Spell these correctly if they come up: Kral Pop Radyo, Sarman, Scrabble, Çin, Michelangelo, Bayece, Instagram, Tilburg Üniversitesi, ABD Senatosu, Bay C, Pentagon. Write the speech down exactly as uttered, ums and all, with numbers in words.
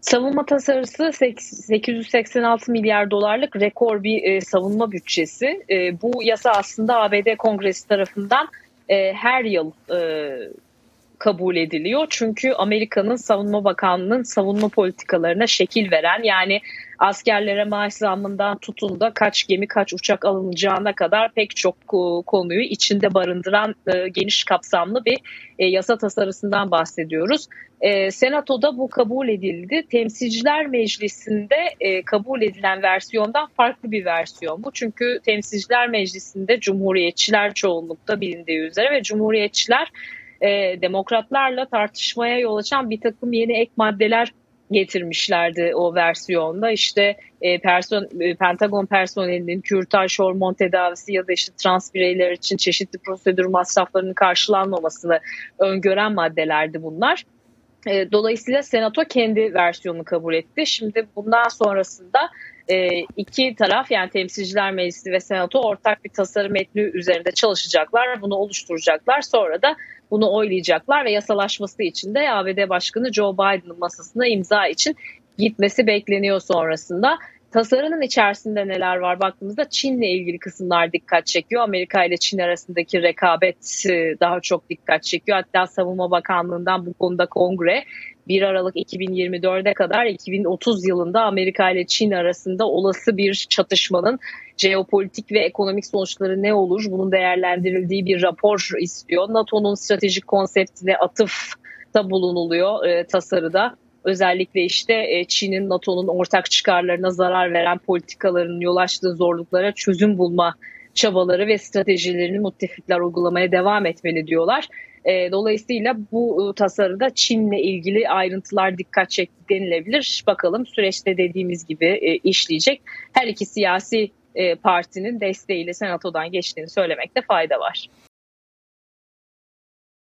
Savunma tasarısı sekiz yüz seksen altı milyar dolarlık rekor bir e, savunma bütçesi. E, bu yasa aslında A B D Kongresi tarafından e, her yıl e, kabul ediliyor. Çünkü Amerika'nın Savunma Bakanlığı'nın savunma politikalarına şekil veren, yani askerlere maaş zammından tutun da kaç gemi kaç uçak alınacağına kadar pek çok konuyu içinde barındıran geniş kapsamlı bir yasa tasarısından bahsediyoruz. Senato'da bu kabul edildi. Temsilciler Meclisi'nde kabul edilen versiyondan farklı bir versiyon bu. Çünkü Temsilciler Meclisi'nde Cumhuriyetçiler çoğunlukta, bilindiği üzere, ve Cumhuriyetçiler E, demokratlarla tartışmaya yol açan bir takım yeni ek maddeler getirmişlerdi o versiyonda. İşte e, person, e, Pentagon personelinin kürtaj, hormon tedavisi ya da işte trans bireyler için çeşitli prosedür masraflarının karşılanmamasını öngören maddelerdi bunlar. E, dolayısıyla Senato kendi versiyonunu kabul etti. Şimdi bundan sonrasında e, iki taraf, yani Temsilciler Meclisi ve Senato, ortak bir tasarı metni üzerinde çalışacaklar, bunu oluşturacaklar. Sonra da bunu oylayacaklar ve yasalaşması için de A B D Başkanı Joe Biden'ın masasına imza için gitmesi bekleniyor sonrasında. Tasarının içerisinde neler var baktığımızda Çin'le ilgili kısımlar dikkat çekiyor. Amerika ile Çin arasındaki rekabet daha çok dikkat çekiyor. Hatta Savunma Bakanlığı'ndan bu konuda kongre bir Aralık iki bin yirmi dörde kadar iki bin otuz yılında Amerika ile Çin arasında olası bir çatışmanın jeopolitik ve ekonomik sonuçları ne olur, bunun değerlendirildiği bir rapor istiyor. NATO'nun stratejik konseptine atıfta bulunuluyor e, tasarıda. Özellikle işte Çin'in NATO'nun ortak çıkarlarına zarar veren politikalarının yol açtığı zorluklara çözüm bulma çabaları ve stratejilerini müttefikler uygulamaya devam etmeli diyorlar. Dolayısıyla bu tasarıda Çin'le ilgili ayrıntılar dikkat çekti denilebilir. Bakalım süreçte dediğimiz gibi işleyecek. Her iki siyasi partinin desteğiyle Senato'dan geçtiğini söylemekte fayda var.